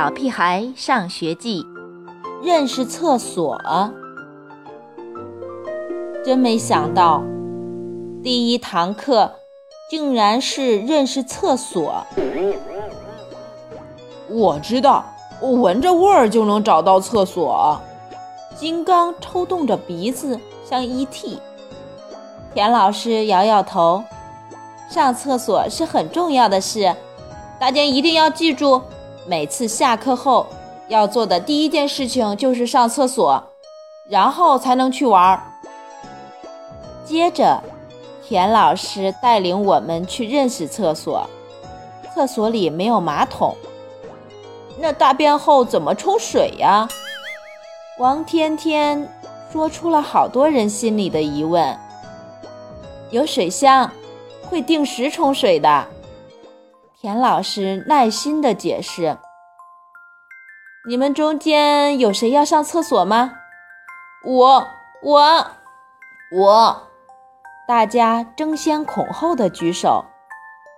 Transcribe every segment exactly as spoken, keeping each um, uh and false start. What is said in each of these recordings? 小屁孩上学记》，认识厕所。真没想到，第一堂课竟然是认识厕所。我知道，我闻着味儿就能找到厕所。金刚抽动着鼻子，像 E T。 田老师摇摇头，上厕所是很重要的事，大家一定要记住，每次下课后要做的第一件事情就是上厕所，然后才能去玩。接着田老师带领我们去认识厕所。厕所里没有马桶，那大便后怎么冲水呀？王天天说出了好多人心里的疑问。有水箱，会定时冲水的。田老师耐心地解释。你们中间有谁要上厕所吗？我我我大家争先恐后的举手，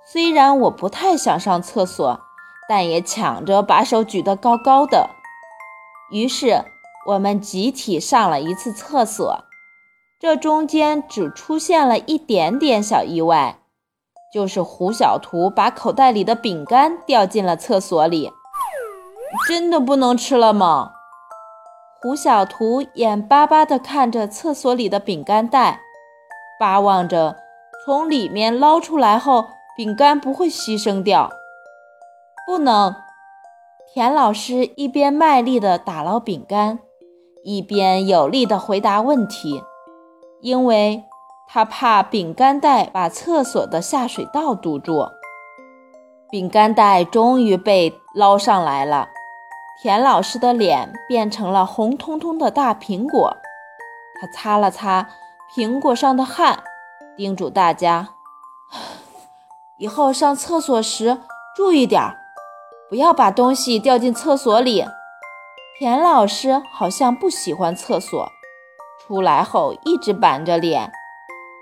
虽然我不太想上厕所，但也抢着把手举得高高的。于是，我们集体上了一次厕所，这中间只出现了一点点小意外，就是胡小图把口袋里的饼干掉进了厕所里。真的不能吃了吗？胡小图眼巴巴地看着厕所里的饼干袋，巴望着从里面捞出来后饼干不会牺牲掉。不能！田老师一边卖力地打捞饼干，一边有力地回答问题，因为他怕饼干袋把厕所的下水道堵住。饼干袋终于被捞上来了，田老师的脸变成了红彤彤的大苹果。他擦了擦苹果上的汗，叮嘱大家，以后上厕所时注意点，不要把东西掉进厕所里。田老师好像不喜欢厕所，出来后一直板着脸，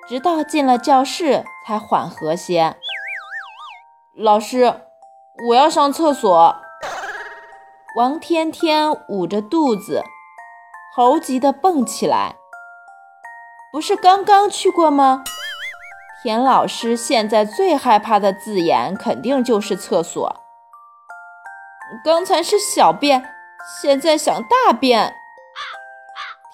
直到进了教室才缓和些。老师，我要上厕所。王天天捂着肚子，猴急地蹦起来。不是刚刚去过吗？田老师现在最害怕的字眼肯定就是厕所。刚才是小便，现在想大便。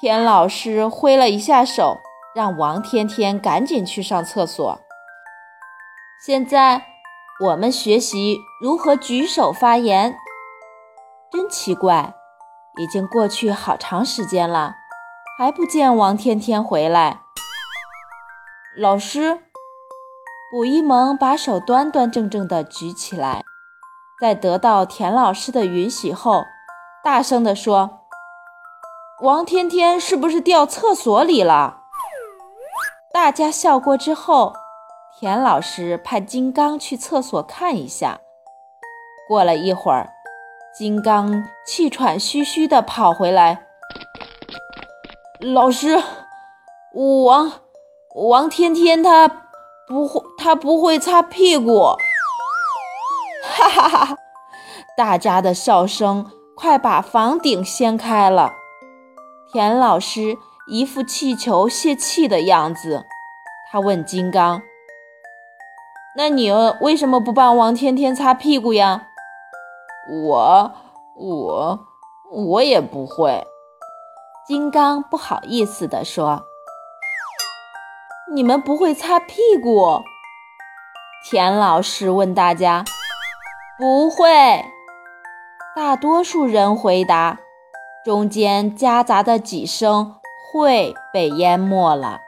田老师挥了一下手，让王天天赶紧去上厕所。现在我们学习如何举手发言。真奇怪，已经过去好长时间了，还不见王天天回来。老师，卜一萌把手端端正正地举起来，在得到田老师的允许后，大声地说，王天天是不是掉厕所里了？大家笑过之后，田老师派金刚去厕所看一下。过了一会儿，金刚气喘吁吁地跑回来。老师，王王天天他不会他不会擦屁股。哈哈哈哈！大家的笑声快把房顶掀开了。田老师一副气球泄气的样子，他问金刚：“那你为什么不帮王天天擦屁股呀？”“我我我也不会。”金刚不好意思地说。你们不会擦屁股？田老师问大家。不会。大多数人回答，中间夹杂的几声会被淹没了。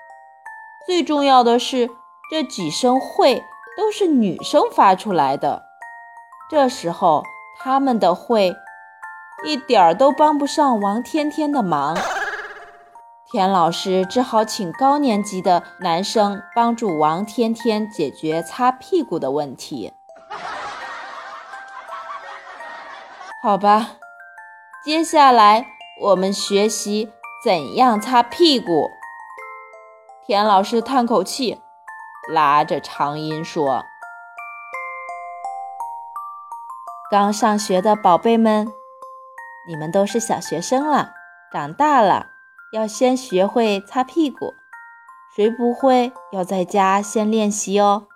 最重要的是，这几声会都是女生发出来的。这时候他们的会一点儿都帮不上王天天的忙。田老师只好请高年级的男生帮助王天天解决擦屁股的问题。好吧，接下来我们学习怎样擦屁股。田老师叹口气，拉着长音说。刚上学的宝贝们，你们都是小学生了，长大了要先学会擦屁股，谁不会要在家先练习哦。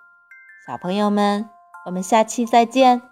小朋友们，我们下期再见。